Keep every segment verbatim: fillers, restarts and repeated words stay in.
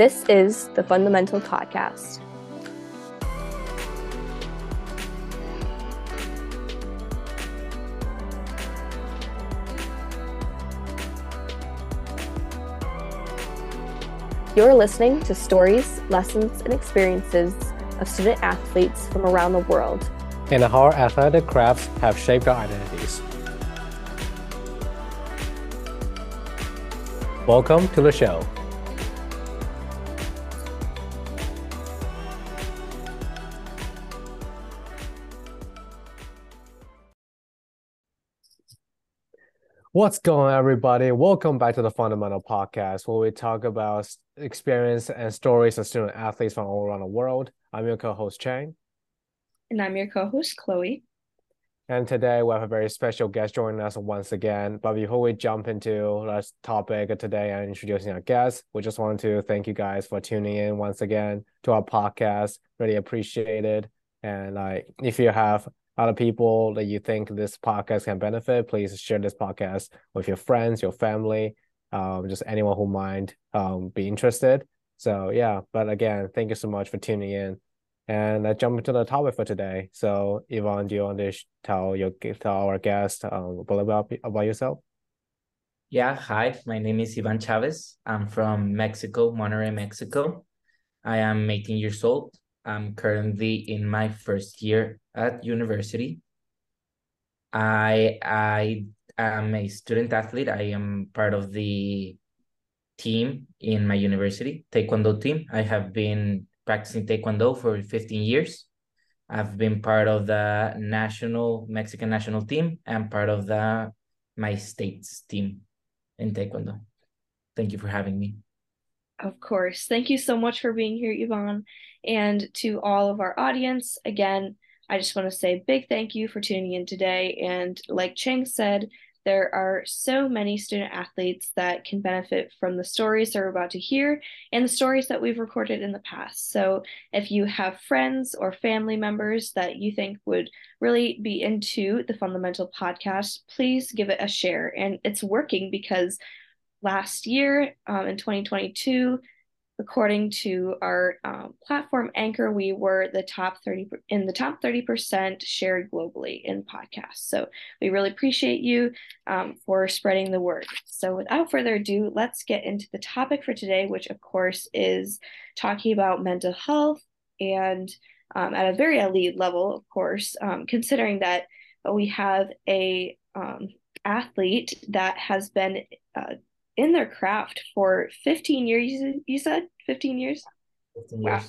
This is the Fundamental Podcast. You're listening to stories, lessons, and experiences of student athletes from around the world, and how athletic crafts have shaped our identities. Welcome to the show. What's going on, everybody? Welcome back to the Fundamental Podcast, where we talk about experience and stories of student athletes from all around the world. I'm your co-host, Chang. And I'm your co-host, Chloe. And today we have a very special guest joining us once again. But before we jump into this topic of today and introducing our guest, we just want to thank you guys for tuning in once again to our podcast. Really appreciate it. And like, if you have other people that you think this podcast can benefit, please share this podcast with your friends, your family, um, just anyone who might um, be interested. So yeah, but again, thank you so much for tuning in. And let's jump into the topic for today. So Ivan, do you want to tell your tell our guest um, about, about yourself? Yeah, hi, my name is Ivan Chavez. I'm from Mexico, Monterrey, Mexico. I am eighteen years old. I'm currently in my first year at university. I I am a student athlete. I am part of the team in my university, Taekwondo team. I have been practicing Taekwondo for fifteen years. I've been part of the national Mexican national team and part of the my state's team in Taekwondo. Thank you for having me. Of course. Thank you so much for being here, Ivan. And to all of our audience, again, I just want to say a big thank you for tuning in today. And like Chang said, there are so many student athletes that can benefit from the stories they're about to hear and the stories that we've recorded in the past. So if you have friends or family members that you think would really be into the Fundamental Podcast, please give it a share. And it's working because last year um, in twenty twenty-two, according to our um, platform Anchor, we were the top thirty in the top thirty percent shared globally in podcasts. So we really appreciate you um, for spreading the word. So without further ado, let's get into the topic for today, which of course is talking about mental health and um, at a very elite level, of course, um, considering that we have a um, athlete that has been uh, in their craft for fifteen years, you said fifteen years? fifteen years. Wow.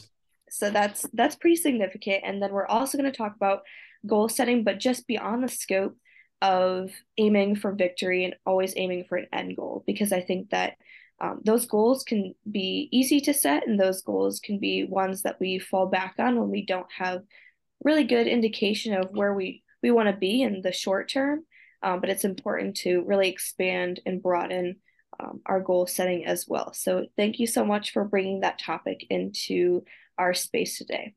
So that's that's pretty significant. And then we're also going to talk about goal setting, but just beyond the scope of aiming for victory and always aiming for an end goal, because I think that um, those goals can be easy to set, and those goals can be ones that we fall back on when we don't have really good indication of where we, we want to be in the short term. Um, but it's important to really expand and broaden Um, our goal setting as well. So thank you so much for bringing that topic into our space today.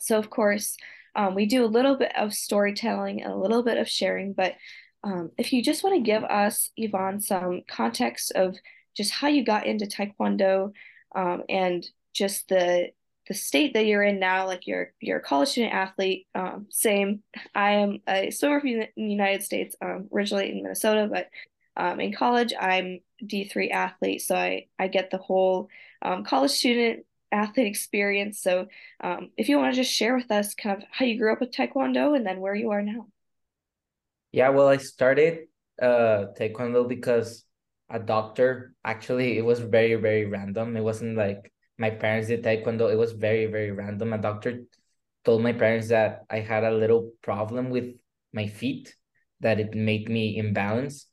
So of course, um, we do a little bit of storytelling and a little bit of sharing, but um, if you just want to give us, Ivan, some context of just how you got into Taekwondo um, and just the the state that you're in now, like you're, you're a college student athlete, um, same. I am a swimmer from the United States, um, originally in Minnesota, but Um, in college, I'm D three athlete, so I, I get the whole um, college student athlete experience. So um, if you want to just share with us kind of how you grew up with Taekwondo and then where you are now. Yeah, well, I started uh, Taekwondo because a doctor, actually, it was very, very random. It wasn't like my parents did Taekwondo. It was very, very random. A doctor told my parents that I had a little problem with my feet, that it made me imbalanced.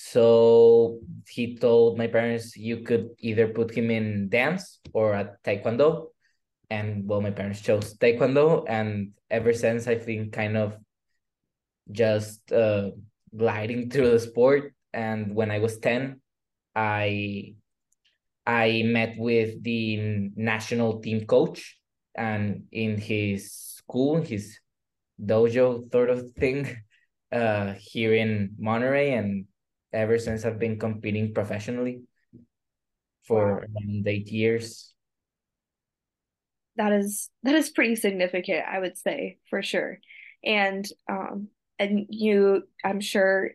So he told my parents, you could either put him in dance or at Taekwondo. And well, my parents chose Taekwondo. And ever since, I've been kind of just uh, gliding through the sport. And when I was ten, I, I met with the national team coach. And in his school, his dojo sort of thing uh, here in Monterrey. And ever since, I've been competing professionally for around eight years. That is that is pretty significant, I would say, for sure. And um, and you, I'm sure,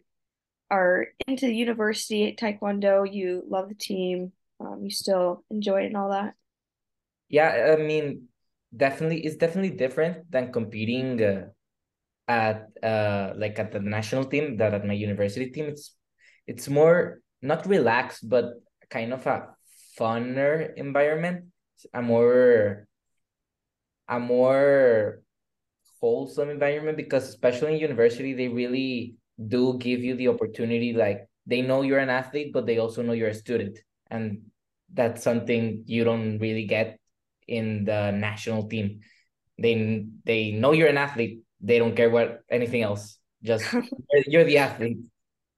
are into the university at Taekwondo. You love the team. Um, you still enjoy it and all that. Yeah, I mean, definitely, it's definitely different than competing uh, at uh like at the national team than at my university team. It's it's more not relaxed, but kind of a funner environment. A more a more wholesome environment, because especially in university, they really do give you the opportunity. Like, they know you're an athlete, but they also know you're a student, and that's something you don't really get in the national team. They they know you're an athlete. They don't care what anything else. Just you're, you're the athlete.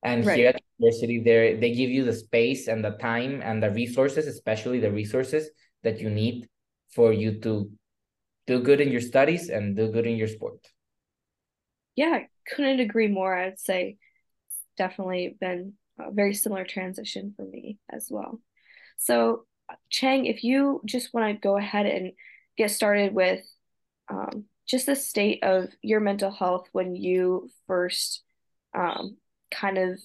And right. Here at university, they they give you the space and the time and the resources, especially the resources that you need for you to do good in your studies and do good in your sport. Yeah, I couldn't agree more. I'd say it's definitely been a very similar transition for me as well. So, Chang, if you just want to go ahead and get started with um, just the state of your mental health when you first um, kind of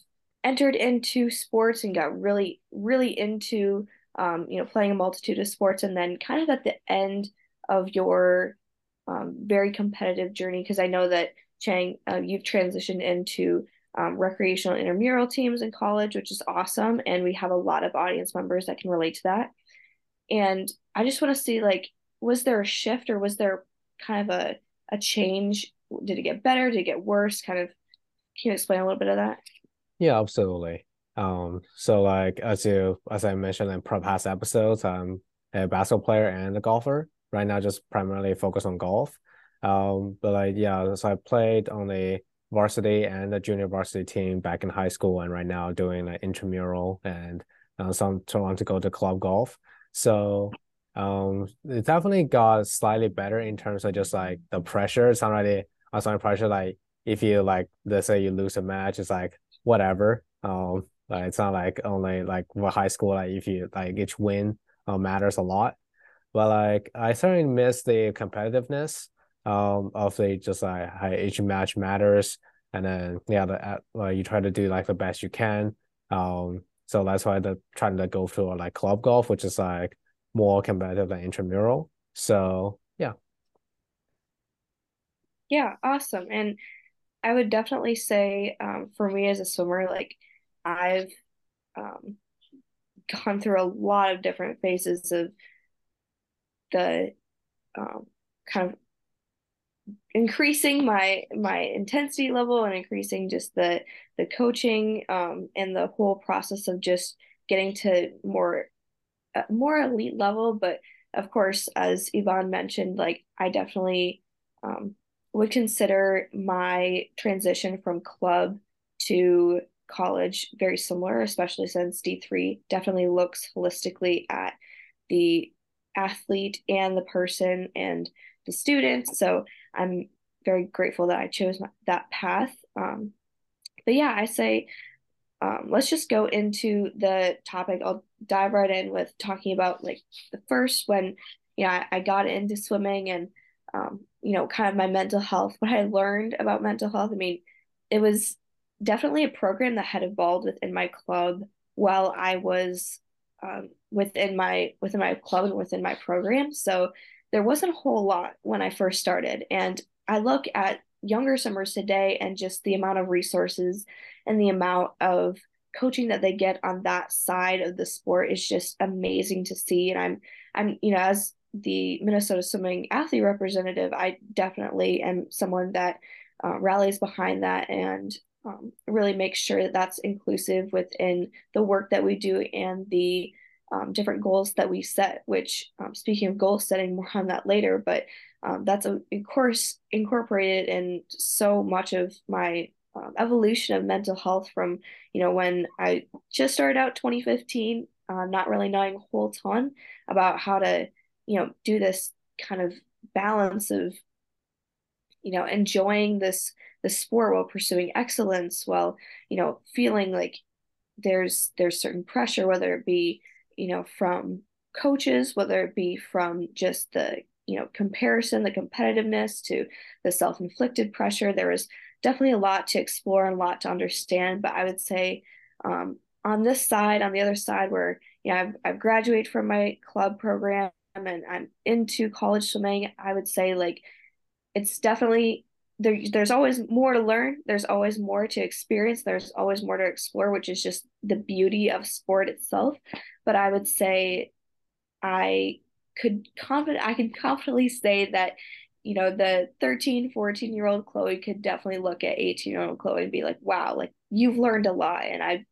entered into sports and got really, really into Um, you know, playing a multitude of sports, and then kind of at the end of your um, very competitive journey, because I know that, Chang, uh, you've transitioned into um, recreational intramural teams in college, which is awesome, and we have a lot of audience members that can relate to that. And I just want to see, like, was there a shift, or was there kind of a, a change? Did it get better? Did it get worse? Kind of, can you explain a little bit of that? Yeah, absolutely. Um, so like, as you, as I mentioned in past episodes, I'm a basketball player and a golfer right now, just primarily focus on golf. Um, but like, yeah, so I played on the varsity and the junior varsity team back in high school. And right now doing like intramural and uh, some trying to go to club golf. So, um, it definitely got slightly better in terms of just like the pressure. It's already outside pressure. Like if you like, let's say you lose a match, it's like, whatever. Um, Like, it's not like only like for high school, like if you like each win uh, matters a lot. But like I certainly miss the competitiveness um, of the just like how each match matters. And then, yeah, the, uh, you try to do like the best you can. Um, so that's why the trying to go through like club golf, which is like more competitive than intramural. So, yeah. Yeah, awesome. And I would definitely say um, for me as a swimmer, like, I've um, gone through a lot of different phases of the um, kind of increasing my my intensity level and increasing just the the coaching um, and the whole process of just getting to more uh, more elite level. But of course, as Ivan mentioned, like I definitely um, would consider my transition from club to college very similar, especially since D three definitely looks holistically at the athlete and the person and the student. So I'm very grateful that I chose my, that path. Um, but yeah, I say, um, let's just go into the topic. I'll dive right in with talking about like the first, when, you know, I, I got into swimming and, um, you know, kind of my mental health, what I learned about mental health. I mean, it was definitely a program that had evolved within my club while I was um, within my within my club and within my program. So there wasn't a whole lot when I first started. And I look at younger swimmers today and just the amount of resources and the amount of coaching that they get on that side of the sport is just amazing to see. And I'm, I'm, you know, as the Minnesota swimming athlete representative, I definitely am someone that uh, rallies behind that and Um, really make sure that that's inclusive within the work that we do and the um, different goals that we set, which um, speaking of goal setting, more on that later, but um, that's a, of course incorporated in so much of my um, evolution of mental health from, you know, when I just started out twenty fifteen, uh, not really knowing a whole ton about how to, you know, do this kind of balance of, you know, enjoying this the sport while pursuing excellence, while, you know, feeling like there's there's certain pressure, whether it be you know, from coaches, whether it be from just the, you know, comparison, the competitiveness to the self-inflicted pressure. There was definitely a lot to explore and a lot to understand. But I would say um, on this side, on the other side where, you know, I've, I've graduated from my club program and I'm into college swimming, I would say like it's definitely there. There's always more to learn. There's always more to experience. There's always more to explore, which is just the beauty of sport itself. But I would say I could confident, I can confidently say that, you know, the thirteen, fourteen year old Chloe could definitely look at eighteen year old Chloe and be like, wow, like you've learned a lot. And I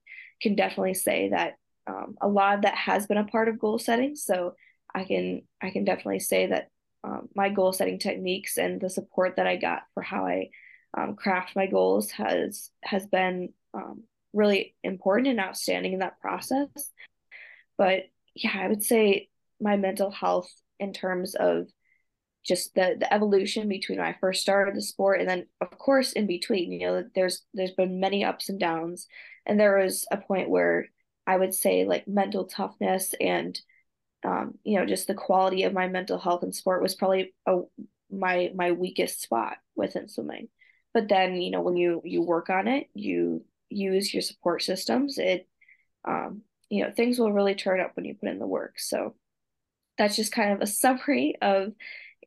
can definitely say that um, a lot of that has been a part of goal setting. So I can, I can definitely say that um, my goal setting techniques and the support that I got for how I um, craft my goals has, has been um, really important and outstanding in that process. But yeah, I would say my mental health in terms of just the, the evolution between when I first started the sport. And then of course, in between, you know, there's, there's been many ups and downs. And there was a point where I would say like mental toughness and, um, you know, just the quality of my mental health in sport was probably a, my, my weakest spot within swimming. But then, you know, when you, you work on it, you use your support systems, it, um, you know, things will really turn up when you put in the work. So that's just kind of a summary of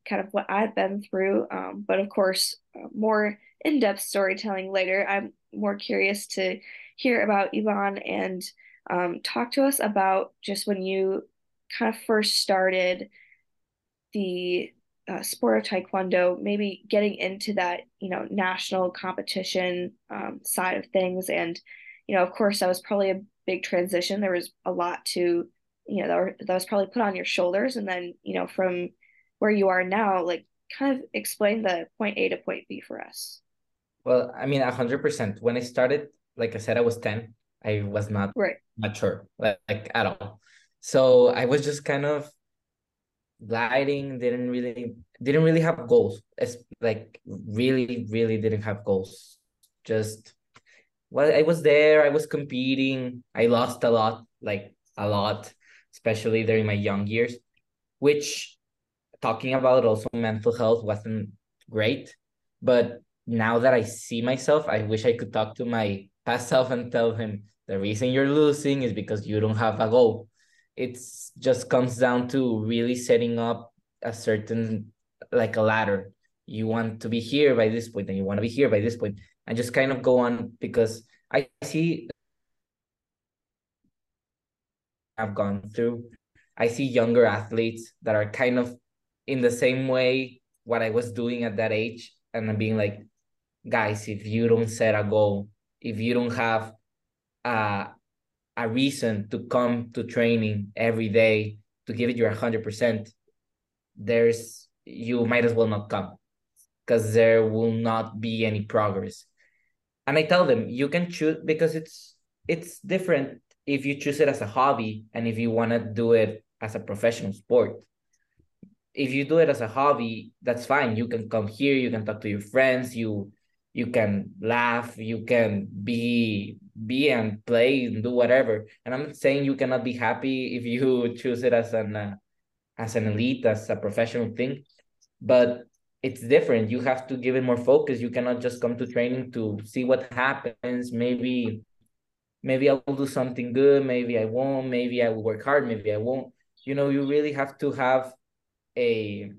kind of what I've been through. Um, but of course, uh, more in-depth storytelling later. I'm more curious to hear about Ivan and um, talk to us about just when you kind of first started the uh, sport of Taekwondo, maybe getting into that, you know, national competition um, side of things. And, you know, of course, that was probably a big transition. There was a lot to, you know, that, were, that was probably put on your shoulders. And then, you know, from where you are now, like kind of explain the point A to point B for us. Well, I mean, one hundred percent. When I started, like I said, I was ten. I was not right. mature, like, like at all. So I was just kind of gliding, didn't really, didn't really have goals. It's like really, really didn't have goals. Just, well, I was there, I was competing. I lost a lot, like a lot, especially during my young years, which talking about also mental health wasn't great. But now that I see myself, I wish I could talk to my past self and tell him the reason you're losing is because you don't have a goal. It just comes down to really setting up a certain, like a ladder. You want to be here by this point and you want to be here by this point, and just kind of go on, because I see I've gone through. I see younger athletes that are kind of in the same way what I was doing at that age, and I'm being like, guys, if you don't set a goal, if you don't have uh, a reason to come to training every day, to give it your one hundred percent, there's you might as well not come, because there will not be any progress. And I tell them, you can choose, because it's it's different if you choose it as a hobby and if you want to do it as a professional sport. If you do it as a hobby, that's fine. You can come here, you can talk to your friends, you you can laugh, you can be be and play and do whatever. And I'm not saying you cannot be happy if you choose it as an uh, as an elite, as a professional thing, but it's different. You have to give it more focus. You cannot just come to training to see what happens. Maybe maybe I will do something good, maybe I won't, maybe I will work hard, maybe I won't. You know, you really have to have a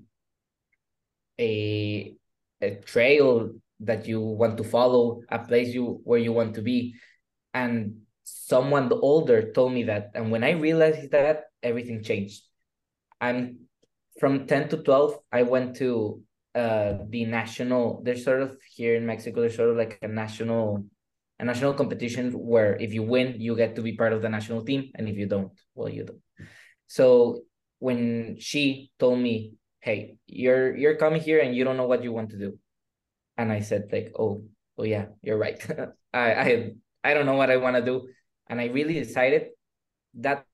a a trail that you want to follow, a place you where you want to be. And someone older told me that, and when I realized that, everything changed. I'm from ten to twelve, I went to uh the national, there's sort of here in Mexico, there's sort of like a national a national competition where if you win, you get to be part of the national team, and if you don't, well, you don't. So when she told me, hey, you're you're coming here and you don't know what you want to do. And I said like, oh, oh yeah, you're right. I, I I don't know what I want to do. And I really decided that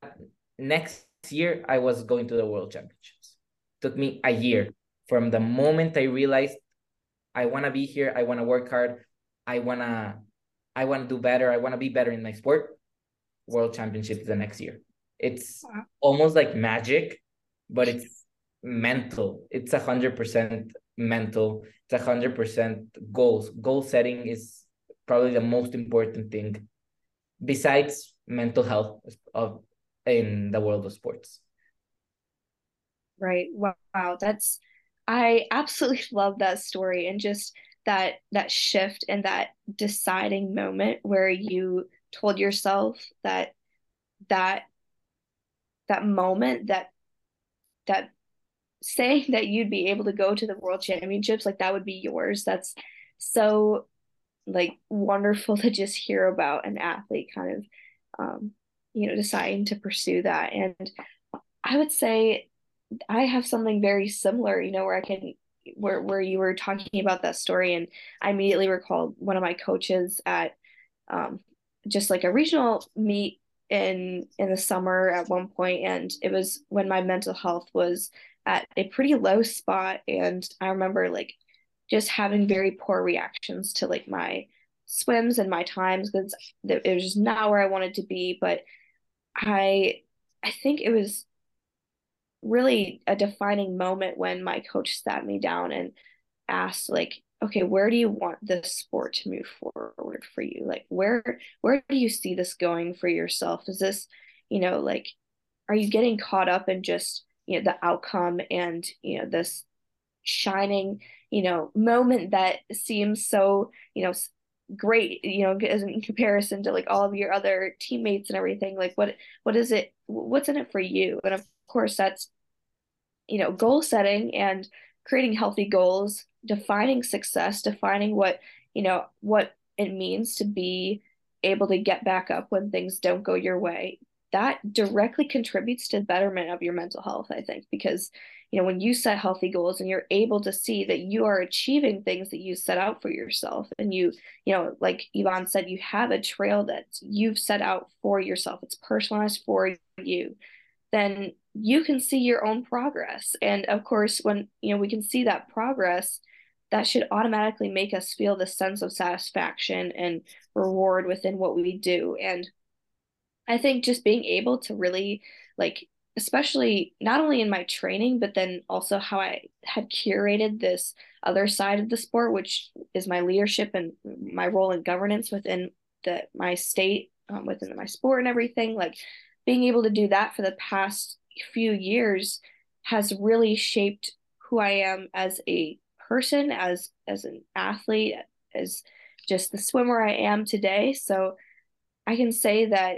next year I was going to the World Championships. Took me a year from the moment I realized I want to be here, I want to work hard, I want to I want to do better, I want to be better in my sport. World Championships the next year. It's almost like magic, but it's mental. It's a hundred percent mental. It's a hundred percent goals. Goal setting is probably the most important thing besides mental health of in the world of sports. Right. Wow. That's, I absolutely love that story, and just that, that shift and that deciding moment where you told yourself that, that, that moment, that, that saying that you'd be able to go to the world championships, like that would be yours. That's so like wonderful to just hear about an athlete kind of, um, you know, deciding to pursue that. And I would say I have something very similar, you know, where I can, where, where you were talking about that story. And I immediately recalled one of my coaches at um, just like a regional meet in, in the summer at one point. And it was when my mental health was at a pretty low spot. And I remember like just having very poor reactions to like my swims and my times, because it was just not where I wanted to be. But I, I think it was really a defining moment when my coach sat me down and asked, like, okay, where do you want this sport to move forward for you? Like, where, where do you see this going for yourself? Is this, you know, like, are you getting caught up in just, you know, the outcome and, you know, this shining, you know, moment that seems so, you know, great, you know, as in comparison to like all of your other teammates and everything? Like, what, what is it, what's in it for you? And of course that's, you know, goal setting and creating healthy goals, defining success, defining what, you know, what it means to be able to get back up when things don't go your way. That directly contributes to the betterment of your mental health, I think, because, you know, when you set healthy goals and you're able to see that you are achieving things that you set out for yourself, and you, you know, like Ivan said, you have a trail that you've set out for yourself, it's personalized for you, then you can see your own progress. And of course, when, you know, we can see that progress, that should automatically make us feel the sense of satisfaction and reward within what we do. And I think just being able to really, like, especially not only in my training, but then also how I had curated this other side of the sport, which is my leadership and my role in governance within the my state, um, within my sport and everything, like being able to do that for the past few years has really shaped who I am as a person, as as an athlete, as just the swimmer I am today. So I can say that,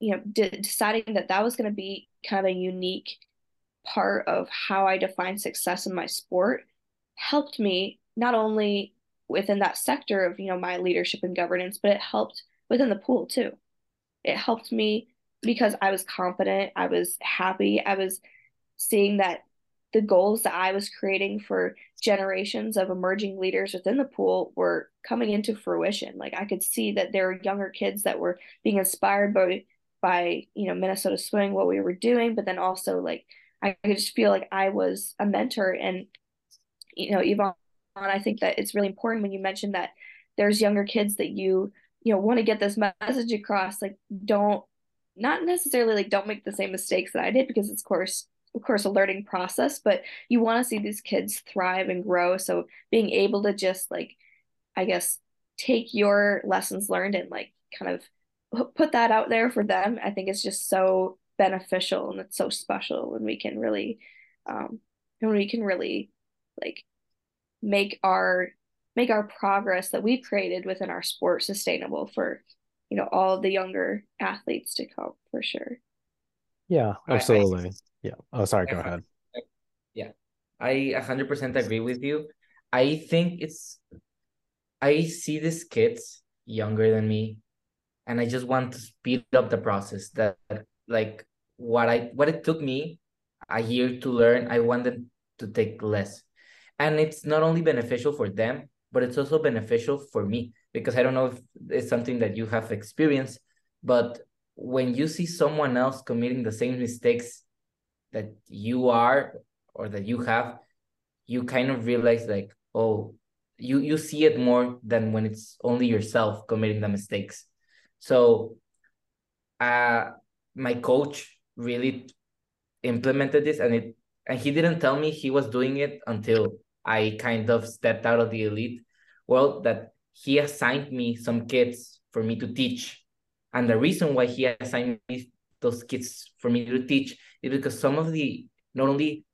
you know, de- deciding that that was going to be kind of a unique part of how I define success in my sport helped me not only within that sector of, you know, my leadership and governance, but it helped within the pool too. It helped me because I was confident, I was happy, I was seeing that the goals that I was creating for generations of emerging leaders within the pool were coming into fruition. Like I could see that there were younger kids that were being inspired by by, you know, Minnesota swimming, what we were doing, but then also like, I could just feel like I was a mentor. And, you know, Yvonne, I think that it's really important when you mentioned that there's younger kids that you, you know, want to get this message across, like, don't, not necessarily like, don't make the same mistakes that I did, because it's of course, of course, a learning process, but you want to see these kids thrive and grow. So being able to just like, I guess, take your lessons learned and like kind of put that out there for them, I think it's just so beneficial, and it's so special when we can really um when we can really like make our make our progress that we've created within our sport sustainable for, you know, all the younger athletes to come, for sure. Yeah, absolutely. I, I, yeah. Oh, sorry, go I, ahead. Yeah. I one hundred percent agree with you. I think it's I see these kids younger than me, and I just want to speed up the process. That like what I what it took me a year to learn, I wanted to take less. And it's not only beneficial for them, but it's also beneficial for me, because I don't know if it's something that you have experienced, but when you see someone else committing the same mistakes that you are or that you have, you kind of realize like, oh, you, you see it more than when it's only yourself committing the mistakes. So uh, my coach really implemented this, and it and he didn't tell me he was doing it until I kind of stepped out of the elite world, that he assigned me some kids for me to teach. And the reason why he assigned me those kids for me to teach is because some of the, not only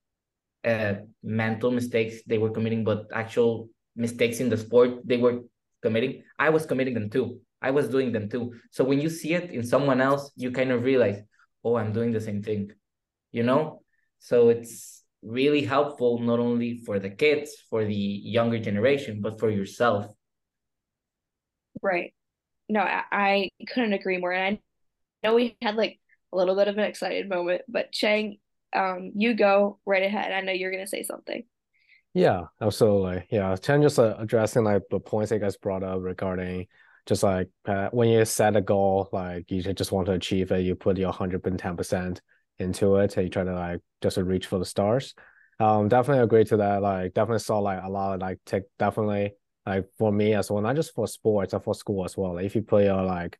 uh, mental mistakes they were committing, but actual mistakes in the sport they were committing, I was committing them too. I was doing them too. So when you see it in someone else, you kind of realize, oh, I'm doing the same thing, you know? So it's really helpful, not only for the kids, for the younger generation, but for yourself. Right. No, I, I couldn't agree more. And I know we had like a little bit of an excited moment, but Chang, um, you go right ahead. I know you're going to say something. Yeah, absolutely. Yeah. Chang just uh, addressing like the points that you guys brought up regarding just like uh, when you set a goal, like you just want to achieve it, you put your one hundred ten percent into it and you try to like just reach for the stars. Um, definitely agree to that. Like definitely saw like a lot of like tech, definitely like for me as well, not just for sports, but for school as well. Like, if you play your like,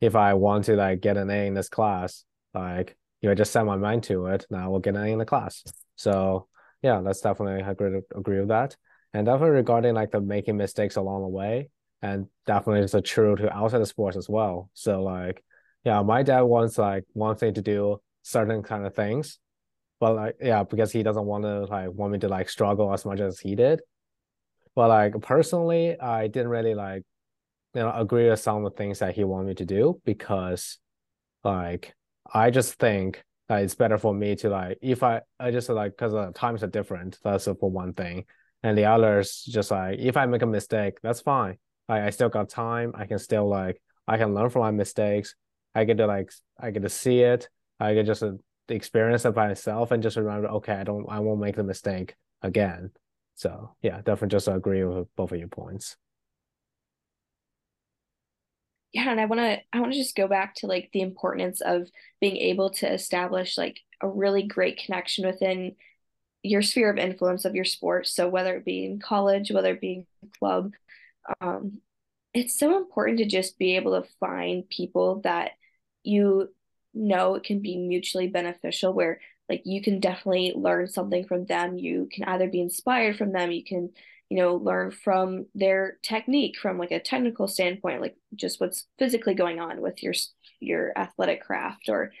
if I want to like get an A in this class, like you know, just set my mind to it, now we'll get an A in the class. So yeah, that's definitely agree agree with that. And definitely regarding like the making mistakes along the way, and definitely it's a true to outside of sports as well. So like, yeah, my dad wants like wants me to do certain kind of things, but like, yeah, because he doesn't want to like want me to like struggle as much as he did. But like personally, I didn't really like, you know, agree with some of the things that he wanted me to do, because like, I just think that it's better for me to like, if I, I just like, because the times are different, that's for one thing. And the others just like, if I make a mistake, that's fine. Like, I still got time. I can still like, I can learn from my mistakes. I get to like, I get to see it. I get just uh, experience it by myself and just remember, okay, I don't, I won't make the mistake again. So yeah, definitely just agree with both of your points. Yeah, and I want to I want to just go back to like the importance of being able to establish like a really great connection within your sphere of influence of your sport. So whether it be in college, whether it be in a club, um, it's so important to just be able to find people that you know it can be mutually beneficial, where like you can definitely learn something from them. You can either be inspired from them, you can, you know, learn from their technique from like a technical standpoint, like just what's physically going on with your your athletic craft, or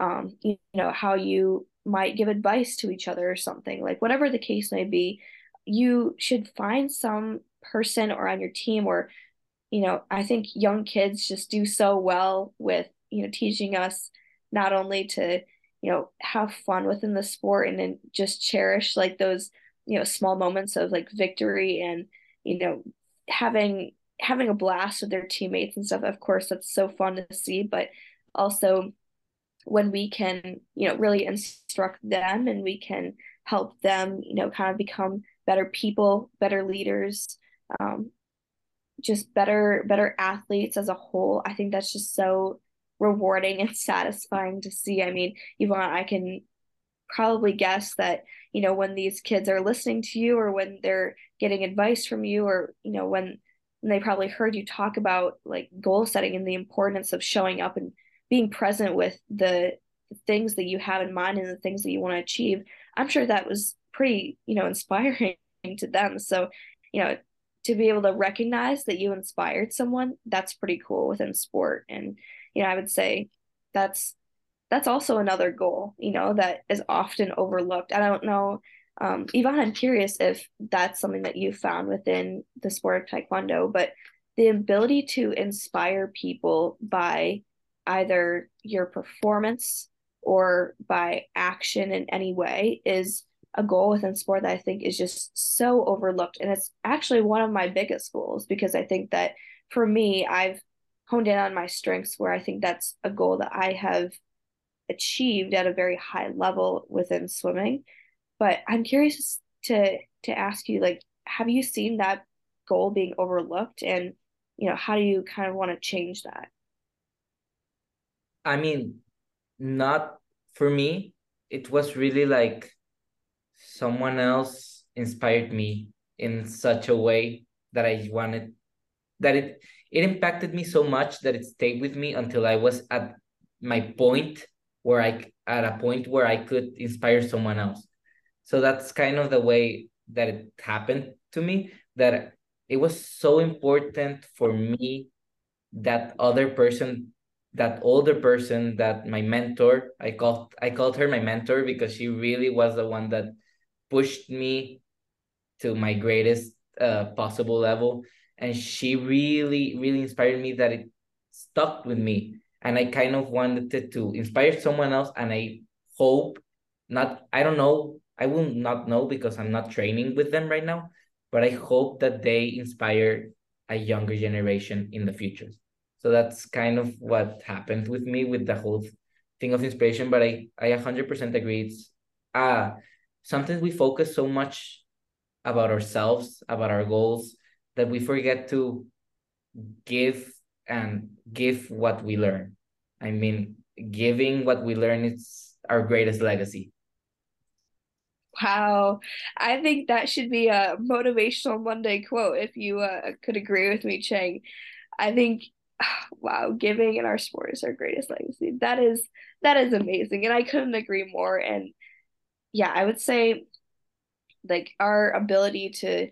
um you know, how you might give advice to each other or something, like whatever the case may be. You should find some person or on your team, or you know, I think young kids just do so well with, you know, teaching us not only to, you know, have fun within the sport and then just cherish like those, you know, small moments of like victory and, you know, having, having a blast with their teammates and stuff. Of course, that's so fun to see, but also when we can, you know, really instruct them and we can help them, you know, kind of become better people, better leaders, um, just better, better athletes as a whole. I think that's just so rewarding and satisfying to see. I mean, Yvonne, I can probably guess that, you know, when these kids are listening to you, or when they're getting advice from you, or, you know, when, when they probably heard you talk about like goal setting and the importance of showing up and being present with the things that you have in mind and the things that you want to achieve, I'm sure that was pretty, you know, inspiring to them. So, you know, to be able to recognize that you inspired someone, that's pretty cool within sport. And you know, I would say that's that's also another goal, you know, that is often overlooked. I don't know, um, Yvonne, I'm curious if that's something that you found within the sport of Taekwondo, but the ability to inspire people by either your performance or by action in any way is a goal within sport that I think is just so overlooked. And it's actually one of my biggest goals, because I think that for me, I've honed in on my strengths, where I think that's a goal that I have achieved at a very high level within swimming. But I'm curious to to ask you, like, have you seen that goal being overlooked, and you know, how do you kind of want to change that? I mean, not for me, it was really like someone else inspired me in such a way that I wanted, that it It impacted me so much that it stayed with me until I was at my point where I, at a point where I could inspire someone else. So that's kind of the way that it happened to me, that it was so important for me that other person, that older person, that my mentor, I called, I called her my mentor because she really was the one that pushed me to my greatest uh, possible level. And she really, really inspired me, that it stuck with me. And I kind of wanted to, to inspire someone else. And I hope not, I don't know, I will not know because I'm not training with them right now, but I hope that they inspire a younger generation in the future. So that's kind of what happened with me with the whole thing of inspiration. But I, I one hundred percent agree. It's, uh, sometimes we focus so much about ourselves, about our goals, that we forget to give and give what we learn. I mean, giving what we learn is our greatest legacy. Wow. I think that should be a motivational Monday quote, if you uh, could agree with me, Cheng. I think, wow, giving in our sport is our greatest legacy. That is, that is amazing. And I couldn't agree more. And yeah, I would say like our ability to,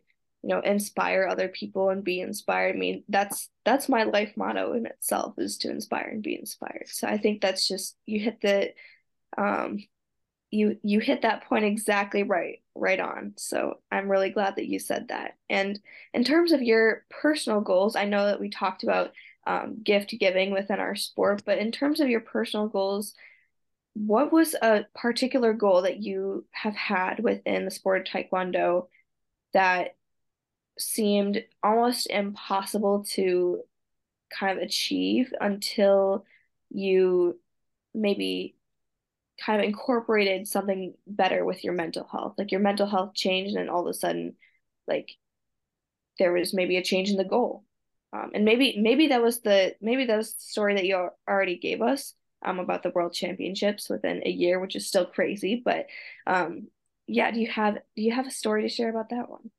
you know, inspire other people and be inspired. I mean, that's that's my life motto in itself, is to inspire and be inspired. So I think that's just, you hit the, um, you you hit that point exactly right, right on. So I'm really glad that you said that. And in terms of your personal goals, I know that we talked about um, gift giving within our sport, but in terms of your personal goals, what was a particular goal that you have had within the sport of Taekwondo that seemed almost impossible to kind of achieve until you maybe kind of incorporated something better with your mental health? Like your mental health changed, and all of a sudden, like there was maybe a change in the goal. Um, and maybe maybe that was the maybe that was the story that you already gave us um about the World Championships within a year, which is still crazy. But um, yeah, do you have do you have a story to share about that one?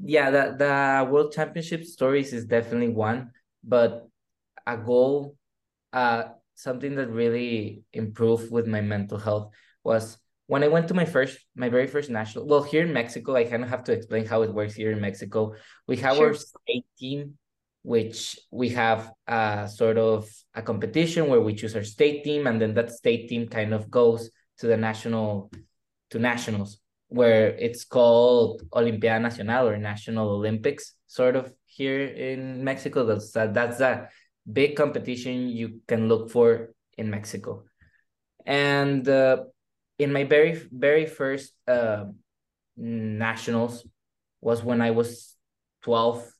Yeah, the, the World Championship stories is definitely one, but a goal, uh, something that really improved with my mental health was when I went to my first, my very first national, well, here in Mexico, I kind of have to explain how it works here in Mexico. We have sure. our state team, which we have a sort of a competition where we choose our state team, and then that state team kind of goes to the national, to nationals, where it's called Olimpiada Nacional, or National Olympics, sort of here in Mexico. That's a, that's a big competition you can look for in Mexico. And uh, in my very, very first uh, nationals was when I was twelve,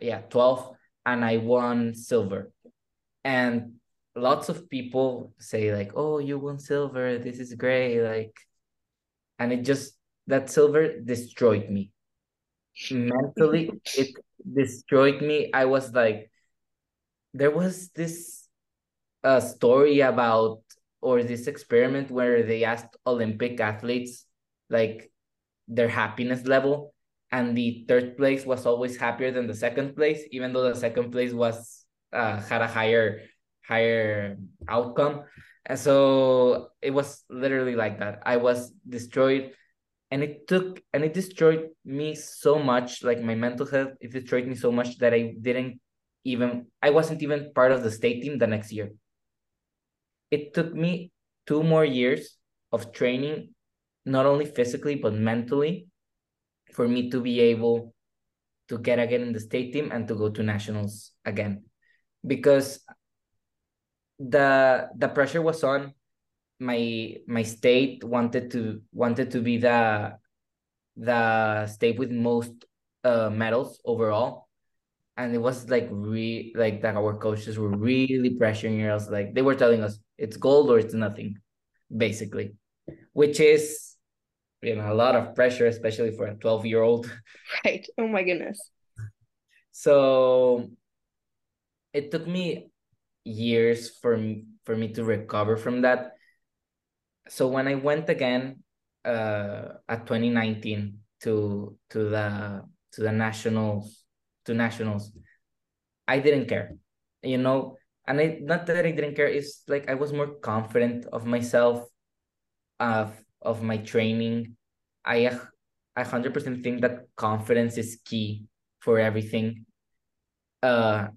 yeah, twelve, and I won silver. And lots of people say like, oh, you won silver, this is great, like, and it just, that silver destroyed me. Mentally, it destroyed me. I was like, there was this uh, story about, or this experiment where they asked Olympic athletes, like, their happiness level. And the third place was always happier than the second place, even though the second place was uh, had a higher, higher outcome. And so it was literally like that. I was destroyed, and it took, and it destroyed me so much, like my mental health, it destroyed me so much that I didn't even, I wasn't even part of the state team the next year. It took me two more years of training, not only physically, but mentally, for me to be able to get again in the state team and to go to nationals again, because the the pressure was on. My my state wanted to wanted to be the the state with most uh medals overall, and it was like re like that our coaches were really pressuring us, like they were telling us it's gold or it's nothing, basically, which is, you know, a lot of pressure, especially for a twelve year old, right? Oh my goodness. So it took me years for me, for me to recover from that. So when I went again uh at twenty nineteen to to the to the nationals to nationals, I didn't care. You know, And I, not that I didn't care, it's like I was more confident of myself, of of my training. I I one hundred percent think that confidence is key for everything. Uh,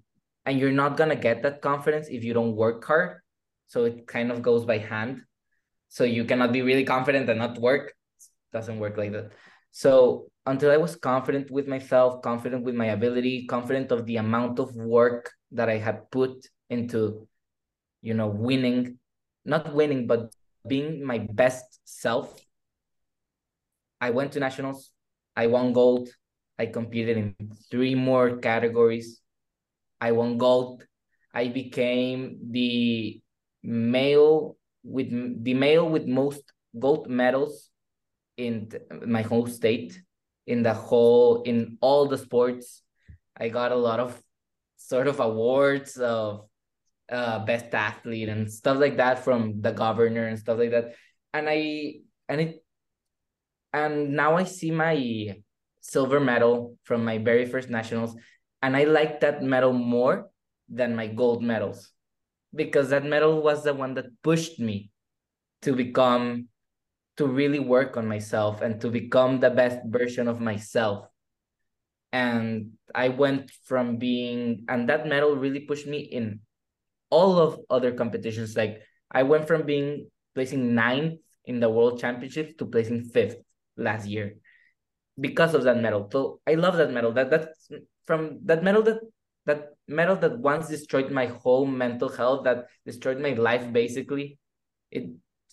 and you're not going to get that confidence if you don't work hard. So it kind of goes by hand. So you cannot be really confident and not work. It doesn't work like that. So until I was confident with myself, confident with my ability, confident of the amount of work that I had put into, you know, winning, not winning, but being my best self. I went to nationals. I won gold. I competed in three more categories. I won gold. I became the male with the male with most gold medals in my whole state, in the whole, in all the sports. I got a lot of sort of awards of uh, best athlete and stuff like that from the governor and stuff like that. And I, and it, and now I see my silver medal from my very first nationals, and I like that medal more than my gold medals, because that medal was the one that pushed me to become, to really work on myself and to become the best version of myself. And I went from being, and that medal really pushed me in all of other competitions. Like I went from being placing ninth in the world championships to placing fifth last year because of that medal. So I love that medal. That that's from that medal that that medal that once destroyed my whole mental health, that destroyed my life basically. It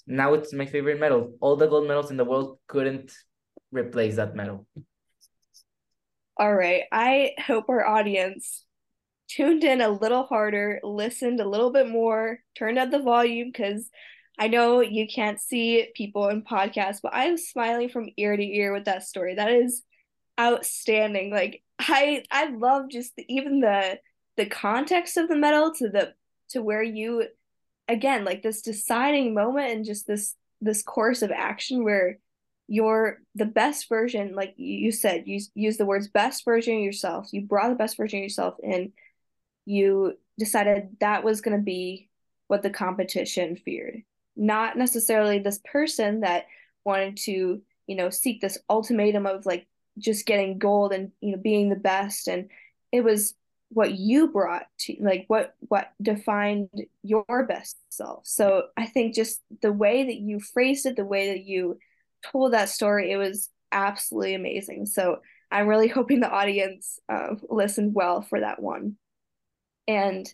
now it's my favorite medal. All the gold medals in the world couldn't replace that medal. All right. I hope our audience tuned in a little harder, listened a little bit more, turned up the volume, because I know you can't see people in podcasts, but I'm smiling from ear to ear with that story. That is outstanding. Like I, I love just the, even the the context of the medal to the to where you, again, like this deciding moment and just this this course of action where you're the best version, like you said, you use the words best version of yourself. You brought the best version of yourself, and you decided that was going to be what the competition feared. Not necessarily this person that wanted to, you know, seek this ultimatum of like just getting gold and, you know, being the best. And it was what you brought to, like what, what defined your best self. So I think just the way that you phrased it, the way that you told that story, it was absolutely amazing. So I'm really hoping the audience uh, listened well for that one. And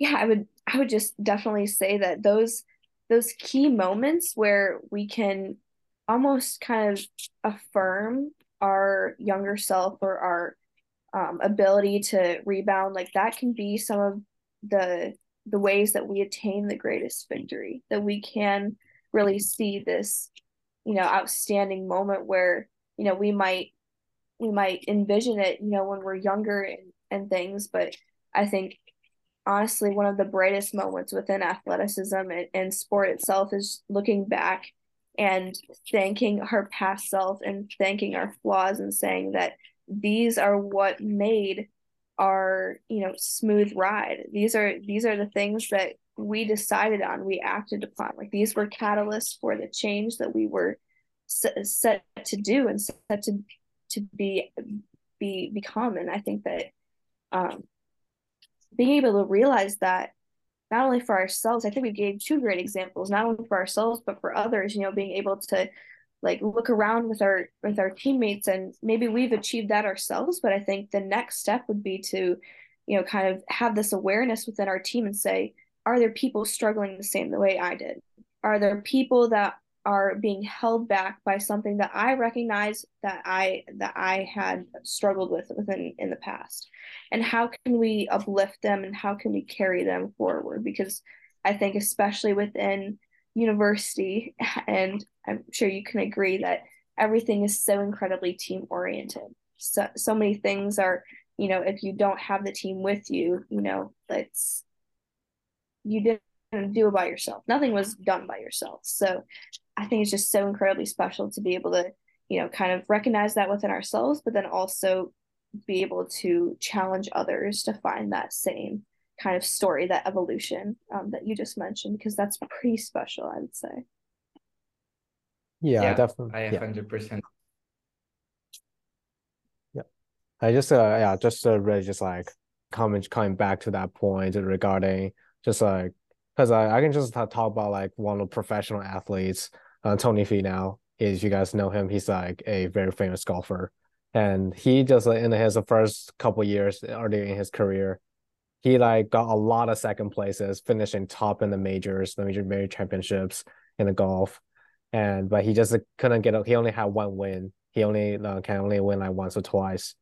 yeah, I would, I would just definitely say that those, those key moments where we can almost kind of affirm our younger self or our um, ability to rebound, like that can be some of the the ways that we attain the greatest victory, that we can really see this, you know, outstanding moment where, you know, we might we might envision it, you know, when we're younger and, and things. But I think honestly, one of the brightest moments within athleticism and, and sport itself is looking back and thanking our past self and thanking our flaws and saying that these are what made our, you know, smooth ride. These are these are the things that we decided on, we acted upon. Like these were catalysts for the change that we were set to do and set to to be be become. And I think that um, being able to realize that not only for ourselves, I think we gave two great examples, not only for ourselves, but for others, you know, being able to like look around with our, with our teammates, and maybe we've achieved that ourselves. But I think the next step would be to, you know, kind of have this awareness within our team and say, are there people struggling the same the way I did? Are there people that are being held back by something that I recognize that I that I had struggled with within in the past? And how can we uplift them, and how can we carry them forward? Because I think especially within university, and I'm sure you can agree that everything is so incredibly team oriented. So so many things are, you know, if you don't have the team with you, you know, it's you didn't do it by yourself. Nothing was done by yourself. So I think it's just so incredibly special to be able to, you know, kind of recognize that within ourselves, but then also be able to challenge others to find that same kind of story, that evolution um, that you just mentioned, because that's pretty special, I would say. Yeah, yeah, definitely. I yeah. one hundred percent. Yeah. I just, uh, yeah, just uh, really just like comment, coming back to that point regarding just like, because I, I can just talk about like one of the professional athletes, uh, Tony Fee now, if you guys know him, he's like a very famous golfer. And he just, in his first couple years early in his career, he like got a lot of second places, finishing top in the majors, the major major championships in the golf. And but he just couldn't get up. He only had one win. He only uh, can only win like once or twice.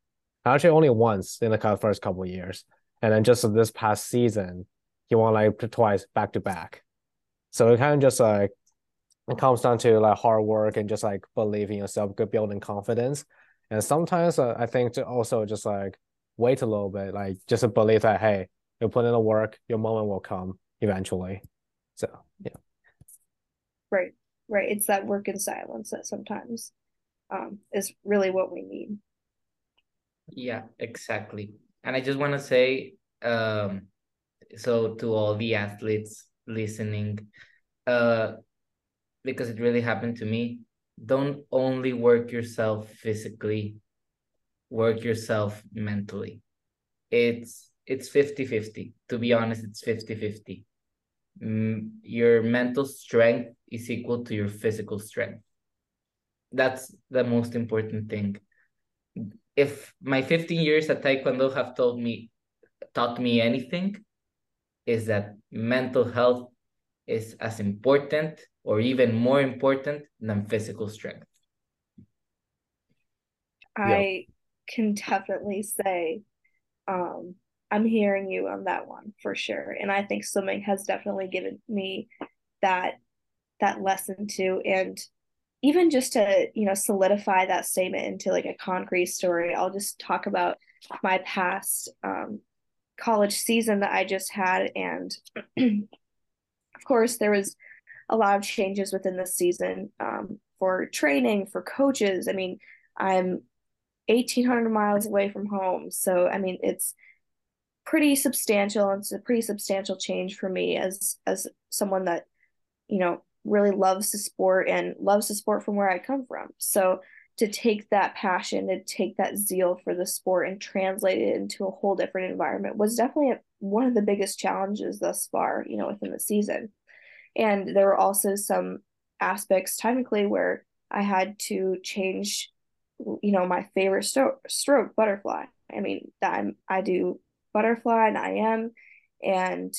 Actually, only once in the first couple of years. And then just this past season, he won like twice back to back. So it kind of just like, it comes down to like hard work and just like believing yourself, good building confidence. And sometimes uh, I think to also just like wait a little bit, like just to believe that, hey, you'll put in the work, your moment will come eventually. So, yeah. Right. Right. It's that work in silence that sometimes um, is really what we need. Yeah, exactly. And I just want to say, um, so to all the athletes listening, uh, because it really happened to me, don't only work yourself physically, work yourself mentally. It's it's fifty-fifty. To be honest, it's fifty-fifty. Your mental strength is equal to your physical strength. That's the most important thing. If my fifteen years at Taekwondo have told me, taught me anything, is that mental health is as important or even more important than physical strength. I yeah. can definitely say um, I'm hearing you on that one for sure. And I think swimming has definitely given me that that lesson too. And even just to, you know, solidify that statement into like a concrete story, I'll just talk about my past um, college season that I just had. And of course, there was a lot of changes within this season um, for training, for coaches. I mean, I'm eighteen hundred miles away from home. So, I mean, it's pretty substantial. And it's a pretty substantial change for me as, as someone that, you know, really loves the sport and loves the sport from where I come from. So to take that passion, to take that zeal for the sport and translate it into a whole different environment was definitely a, one of the biggest challenges thus far, you know, within the season. And there were also some aspects technically where I had to change, you know, my favorite stroke, stroke butterfly. I mean, I'm, I do butterfly and I M, and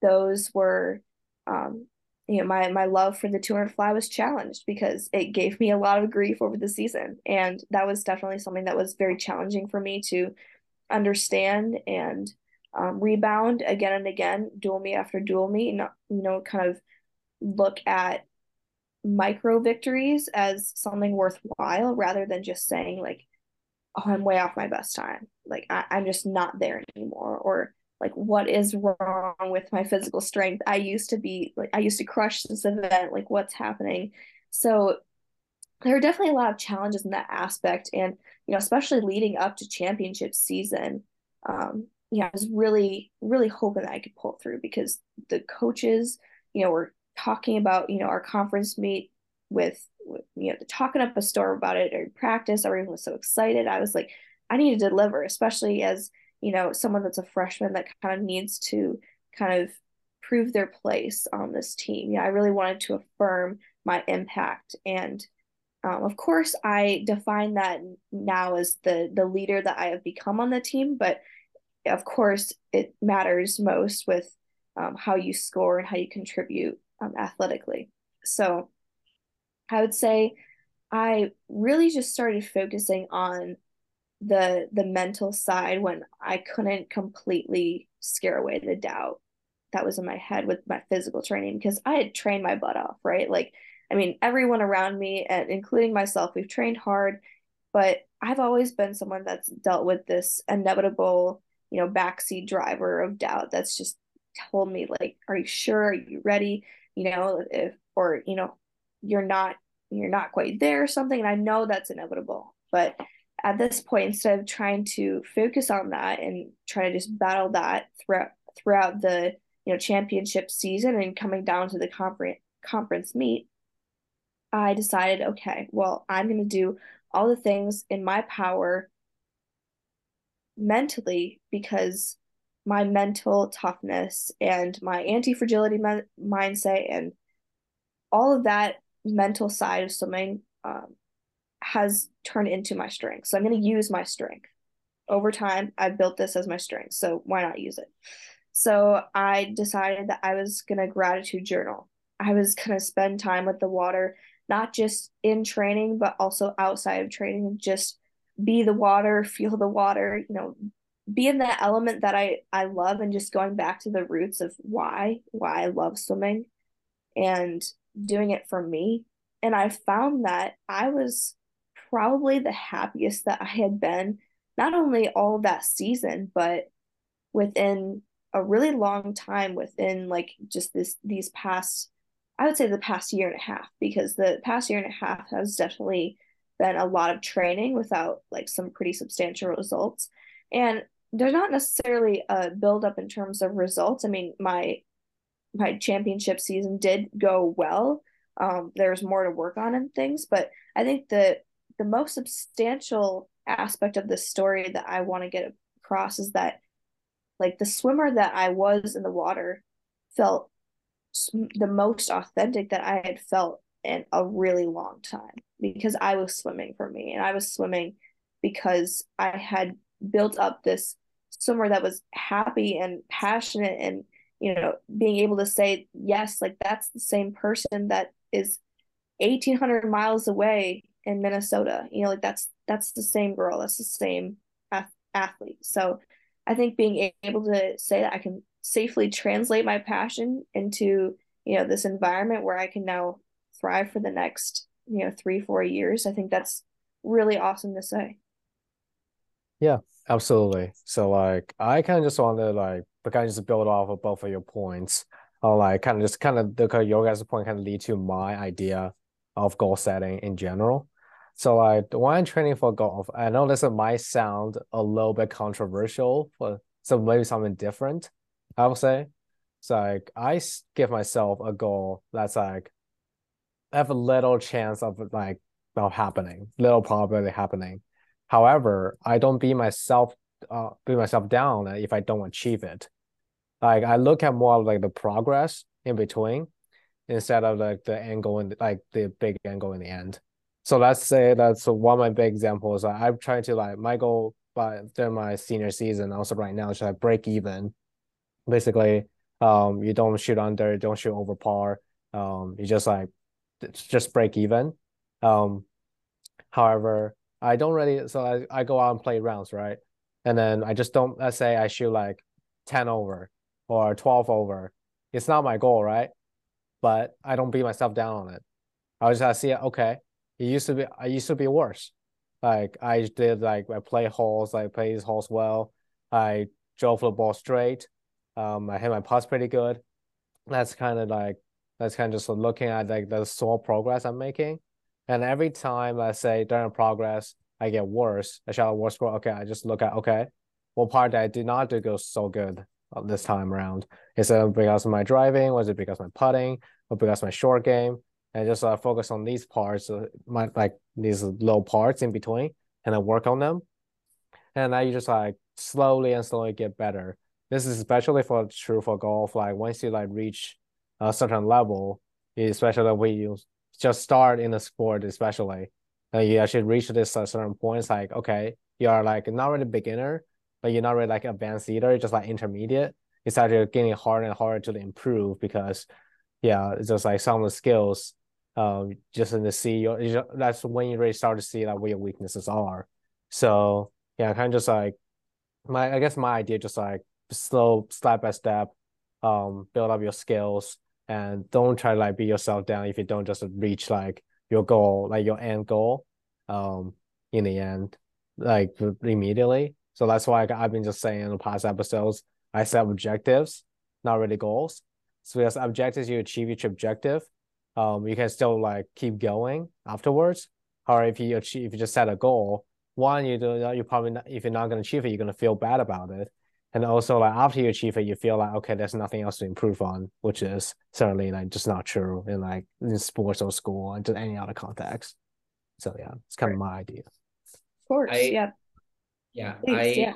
those were, um, you know, my, my love for the two hundred fly was challenged because it gave me a lot of grief over the season. And that was definitely something that was very challenging for me to understand and Um, rebound again and again, dual meet after dual meet, and, you know, kind of look at micro victories as something worthwhile rather than just saying like, oh, I'm way off my best time. Like, I- I'm just not there anymore. Or like, what is wrong with my physical strength? I used to be like, I used to crush this event. Like, what's happening? So there are definitely a lot of challenges in that aspect. And, you know, especially leading up to championship season, um, yeah, I was really, really hoping that I could pull through because the coaches, you know, were talking about, you know, our conference meet with, with you know, talking up a storm about it or practice. Everyone was so excited. I was like, I need to deliver, especially as, you know, someone that's a freshman that kind of needs to kind of prove their place on this team. Yeah, I really wanted to affirm my impact. And um, of course, I define that now as the the leader that I have become on the team, but of course, it matters most with um, how you score and how you contribute um, athletically. So I would say I really just started focusing on the the mental side when I couldn't completely scare away the doubt that was in my head with my physical training, because I had trained my butt off, right? Like, I mean, everyone around me, and including myself, we've trained hard, but I've always been someone that's dealt with this inevitable, you know, backseat driver of doubt that's just told me like, are you sure? Are you ready? You know, if, or, you know, you're not, you're not quite there or something. And I know that's inevitable, but at this point, instead of trying to focus on that and try to just battle that throughout, throughout the, you know, championship season and coming down to the conference conference meet, I decided, okay, well, I'm going to do all the things in my power mentally, because my mental toughness and my anti-fragility men- mindset and all of that mental side of swimming um, has turned into my strength. So I'm going to use my strength. Over time, I've built this as my strength, so why not use it? So I decided that I was going to gratitude journal. I was going to spend time with the water, not just in training, but also outside of training. Just be the water, feel the water, you know, be in that element that I, I love, and just going back to the roots of why, why I love swimming and doing it for me. And I found that I was probably the happiest that I had been, not only all that season, but within a really long time, within like just this, these past, I would say the past year and a half, because the past year and a half has definitely been a lot of training without like some pretty substantial results. And there's not necessarily a buildup in terms of results. I mean, my my championship season did go well. Um, there was more to work on and things, but I think the the most substantial aspect of this story that I want to get across is that, like, the swimmer that I was in the water felt the most authentic that I had felt in a really long time, because I was swimming for me, and I was swimming because I had built up this swimmer that was happy and passionate, and, you know, being able to say, yes, like, that's the same person that is eighteen hundred miles away in Minnesota, you know, like, that's, that's the same girl, that's the same athlete. So I think being able to say that I can safely translate my passion into, you know, this environment where I can now thrive for the next, you know, three, four years, I think that's really awesome to say. Yeah, absolutely. So, like, I kind of just want to, like, kind of just build off of both of your points. Or, like, kind of just kind of look at your guys' point, kind of lead to my idea of goal setting in general. So, like, when I'm training for golf, I know this might sound a little bit controversial, but so maybe something different, I would say. So, like, I give myself a goal that's, like, I have a little chance of, like, not happening, little probability happening. However, I don't beat myself uh, beat myself down if I don't achieve it. Like, I look at more of, like, the progress in between instead of, like, the angle and, like, the big angle in the end. So let's say that's one of my big examples. I've tried to, like, my goal by during my senior season, also right now, is like break even. Basically, um, you don't shoot under, don't shoot over par. Um, you just, like, just break even. Um, however, I don't really, so I, I go out and play rounds, right? And then I just don't, let's say I shoot like ten over or twelve over. It's not my goal, right? But I don't beat myself down on it. I just I see it, okay, it used to be, I used to be worse. Like, I did, like, I play holes, I play these holes well. I drove the ball straight. Um, I hit my putts pretty good. That's kind of like, that's kind of just looking at, like, the small progress I'm making. And every time, I say, during progress, I get worse. I shot a worse score. Okay, I just look at, okay, what part that I did not do go so good this time around? Is it because of my driving? Was it because of my putting? Or because of my short game? And just uh, focus on these parts, uh, my, like, these little parts in between, and I work on them. And now you just, like, slowly and slowly get better. This is especially for true for golf. Like, once you, like, reach a certain level, especially when you just start in a sport, especially, and you actually reach this uh, certain point, it's like, okay, you are, like, not really beginner, but you're not really, like, advanced either. You're just, like, intermediate. It's actually getting harder and harder to improve, because, yeah, it's just, like, some of the skills, um, just in the see your, just, that's when you really start to see, like, what your weaknesses are. So yeah, kind of just, like, my, I guess my idea, just, like, slow, step by step, um, build up your skills. And don't try to, like, beat yourself down if you don't just reach, like, your goal, like, your end goal, um, in the end, like, immediately. So that's why, like, I've been just saying in the past episodes, I set objectives, not really goals. So as objectives, you achieve each objective, um, you can still, like, keep going afterwards. Or if you achieve, if you just set a goal, one, you do, you probably not, if you're not gonna achieve it, you're gonna feel bad about it. And also, like, after you achieve it, you feel like, okay, there's nothing else to improve on, which is certainly, like, just not true in, like, in sports or school and just any other context. So yeah, it's kind right. of my idea. Of course, I, yeah. Yeah, Thanks, I yeah.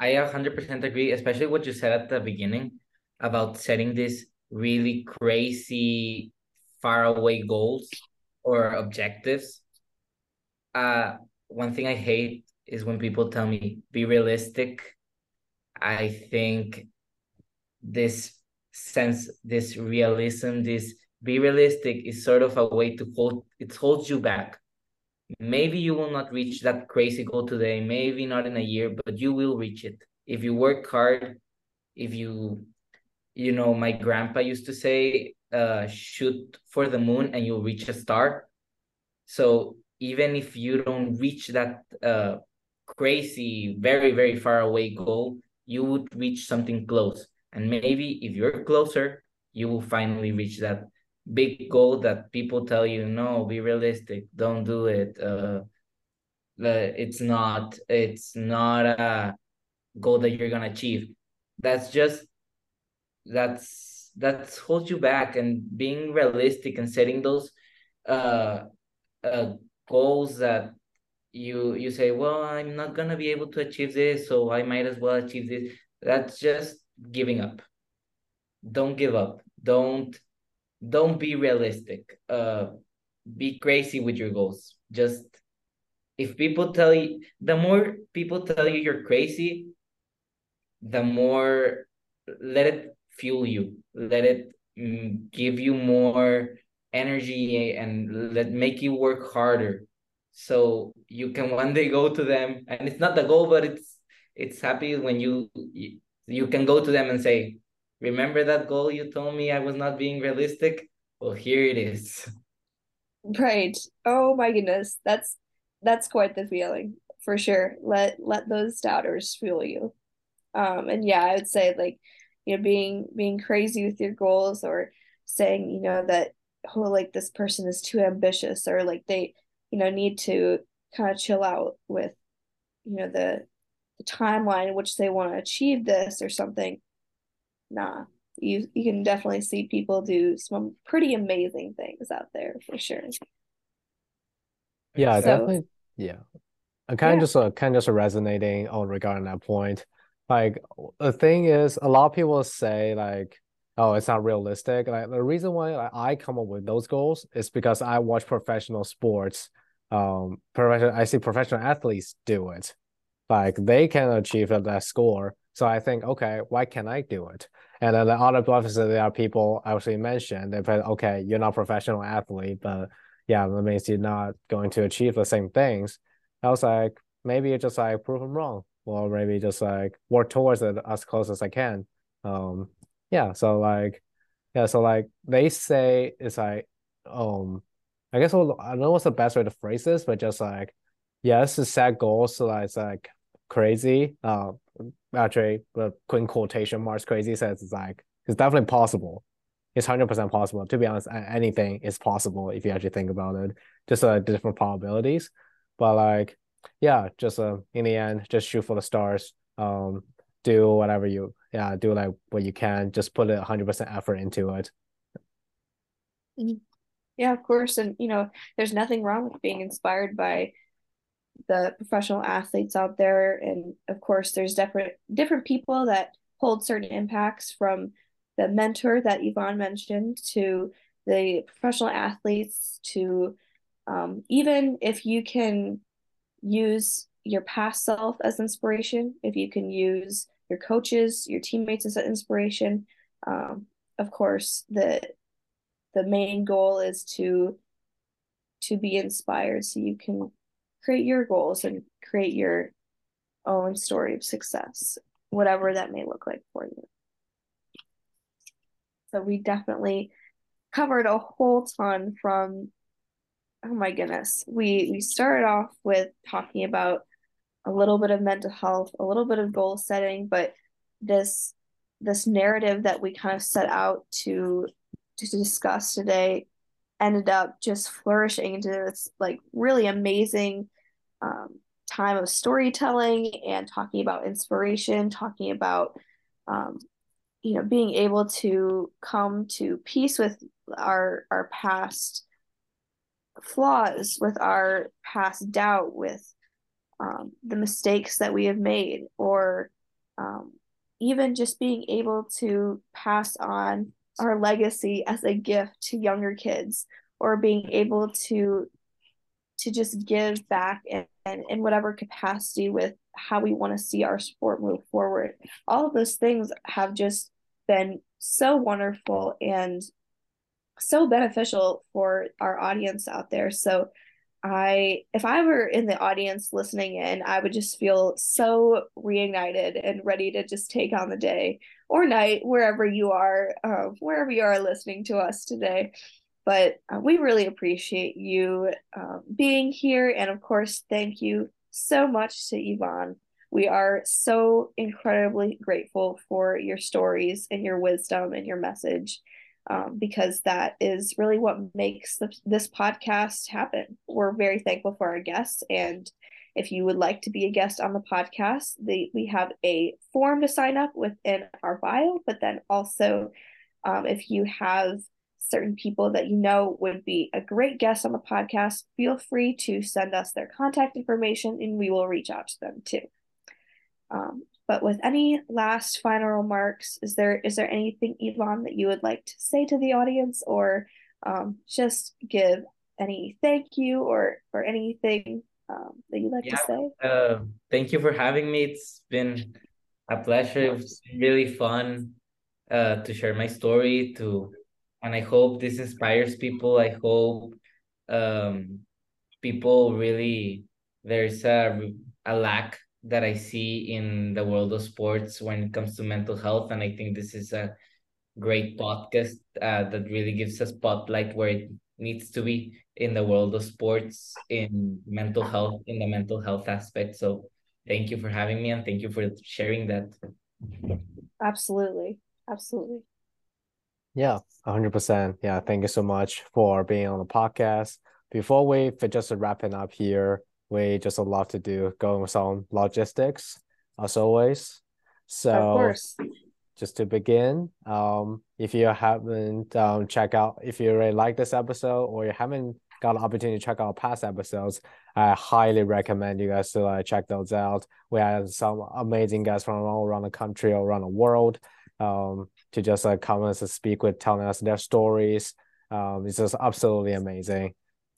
I one hundred percent agree, especially what you said at the beginning about setting these really crazy, faraway goals or objectives. Uh, one thing I hate is when people tell me, be realistic. I think this sense, this realism, this be realistic is sort of a way to hold, it holds you back. Maybe you will not reach that crazy goal today, maybe not in a year, but you will reach it. If you work hard, if you, you know, my grandpa used to say, uh, shoot for the moon and you'll reach a star. So even if you don't reach that uh, crazy, very, very far away goal, you would reach something close. And maybe if you're closer, you will finally reach that big goal that people tell you, no, be realistic, don't do it. Uh, it's not, it's not a goal that you're gonna achieve. That's just, that's, that's holds you back. And being realistic and setting those uh, uh, goals that you you say, well, I'm not gonna be able to achieve this, so I might as well achieve this. That's just giving up. Don't give up. Don't, Don't be realistic. Uh, be crazy with your goals. Just if people tell you, the more people tell you you're crazy, the more let it fuel you. Let it mm, give you more energy and let make you work harder. So you can one day go to them, and it's not the goal, but it's it's happy when you you, you can go to them and say, remember that goal you told me I was not being realistic? Well, here it is. Right. Oh my goodness. That's that's quite the feeling for sure. Let let those doubters fuel you. Um and yeah, I would say, like, you know, being being crazy with your goals, or saying, you know, that, oh, like, this person is too ambitious, or like they, you know, need to kind of chill out with, you know, the the timeline in which they want to achieve this or something. Nah, you you can definitely see people do some pretty amazing things out there for sure. Yeah, so, definitely. Yeah, I kind yeah. of just uh, kind of just resonating on regarding that point. Like, the thing is, a lot of people say, like, "Oh, it's not realistic." Like, the reason why, like, I come up with those goals is because I watch professional sports. Um, professional, I see professional athletes do it. Like, they can achieve that score. So I think, okay, why can't I do it? And then the other offices, there are people I actually mentioned, they said, okay, you're not a professional athlete, but yeah, that means you're not going to achieve the same things. I was like, maybe you just, like, prove them wrong. Or maybe just, like, work towards it as close as I can. Um, yeah, so like, yeah, so like they say, it's like, um, I guess, we'll, I don't know what's the best way to phrase this, but just like, yeah, it's a set goal, so it's like crazy. Uh, actually, the quote quotation marks crazy says it's like, it's definitely possible. It's one hundred percent possible. To be honest, anything is possible if you actually think about it. Just uh, different probabilities. But like, yeah, just uh, in the end, just shoot for the stars. Um, do whatever you, yeah, do like what you can. Just put a one hundred percent effort into it. Yeah, of course. And, you know, there's nothing wrong with being inspired by the professional athletes out there, and of course there's different different people that hold certain impacts, from the mentor that Yvonne mentioned to the professional athletes to um, even if you can use your past self as inspiration, if you can use your coaches, your teammates as an inspiration. Um, of course the the main goal is to to be inspired so you can create your goals and create your own story of success, whatever that may look like for you. So we definitely covered a whole ton from, oh my goodness, we, we started off with talking about a little bit of mental health, a little bit of goal setting, but this, this narrative that we kind of set out to, to discuss today ended up just flourishing into this, like, really amazing Um, time of storytelling and talking about inspiration, talking about, um, you know, being able to come to peace with our, our past flaws, with our past doubt, with um, the mistakes that we have made, or um, even just being able to pass on our legacy as a gift to younger kids, or being able to to just give back and in whatever capacity with how we want to see our sport move forward. All of those things have just been so wonderful and so beneficial for our audience out there. So I, if I were in the audience listening in, I would just feel so reignited and ready to just take on the day or night, wherever you are, uh, wherever you are listening to us today. But uh, we really appreciate you uh, being here. And of course, thank you so much to Ivan. We are so incredibly grateful for your stories and your wisdom and your message, um, because that is really what makes the, this podcast happen. We're very thankful for our guests. And if you would like to be a guest on the podcast, the, we have a form to sign up within our bio. But then also, um, if you have certain people that you know would be a great guest on the podcast, feel free to send us their contact information and we will reach out to them too. Um, but with any last final remarks, is there is there anything, Ivan, that you would like to say to the audience, or um, just give any thank you or, or anything um, that you'd like yeah, to say? Uh, thank you for having me. It's been a pleasure. It's really fun uh, to share my story, to And I hope this inspires people. I hope um, people really, there's a, a lack that I see in the world of sports when it comes to mental health. And I think this is a great podcast uh, that really gives a spotlight where it needs to be in the world of sports, in mental health, in the mental health aspect. So thank you for having me, and thank you for sharing that. Absolutely. Absolutely. Yeah, one hundred percent. Yeah, thank you so much for being on the podcast. Before we just wrapping up here, we just love to do going with some logistics, as always. So, of course. Just to begin, um, if you haven't um, checked out, if you really like this episode, or you haven't got an opportunity to check out past episodes, I highly recommend you guys to uh, check those out. We have some amazing guests from all around the country, all around the world. Um, to just uh, come and speak with, telling us their stories. Um, it's just absolutely amazing.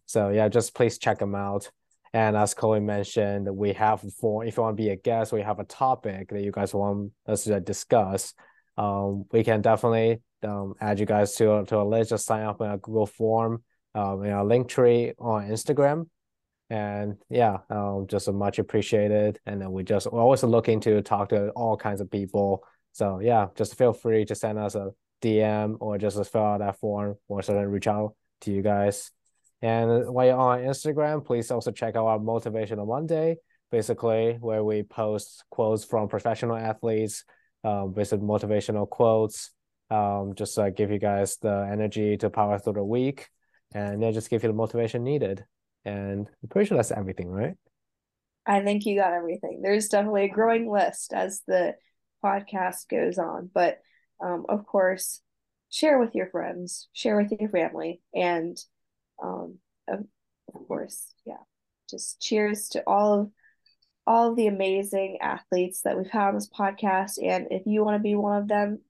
So yeah, just please check them out. And as Chloe mentioned, we have for if you want to be a guest, we have a topic that you guys want us to discuss. Um, we can definitely um, add you guys to to a list. Just sign up in a Google form, um, in our Linktree on Instagram. And yeah, um, just much appreciated. And then we just we're always looking to talk to all kinds of people. So yeah, just feel free to send us a D M or just fill out that form or sort of reach out to you guys. And while you're on Instagram, please also check out our Motivational Monday, basically where we post quotes from professional athletes, um, basically motivational quotes, um, just uh, give you guys the energy to power through the week, and then just give you the motivation needed. And I'm pretty sure that's everything, right? I think you got everything. There's definitely a growing list as the podcast goes on, but um, of course, share with your friends, share with your family, and um, of, of course, yeah, just cheers to all of all of the amazing athletes that we've had on this podcast. And if you want to be one of them,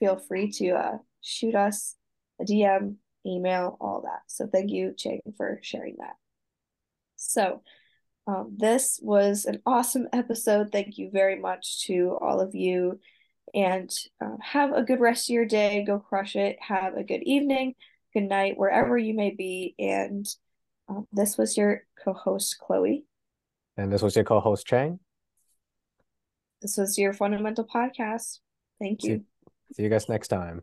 feel free to uh, shoot us a D M, email, all that. So thank you, Ching, for sharing that. So. Um, this was an awesome episode. Thank you very much to all of you, and uh, have a good rest of your day. Go crush it. Have a good evening, good night, wherever you may be. And um, this was your co-host, Chloe. And this was your co-host, Chang. This was your Fundamental Podcast. Thank you. See, see you guys next time.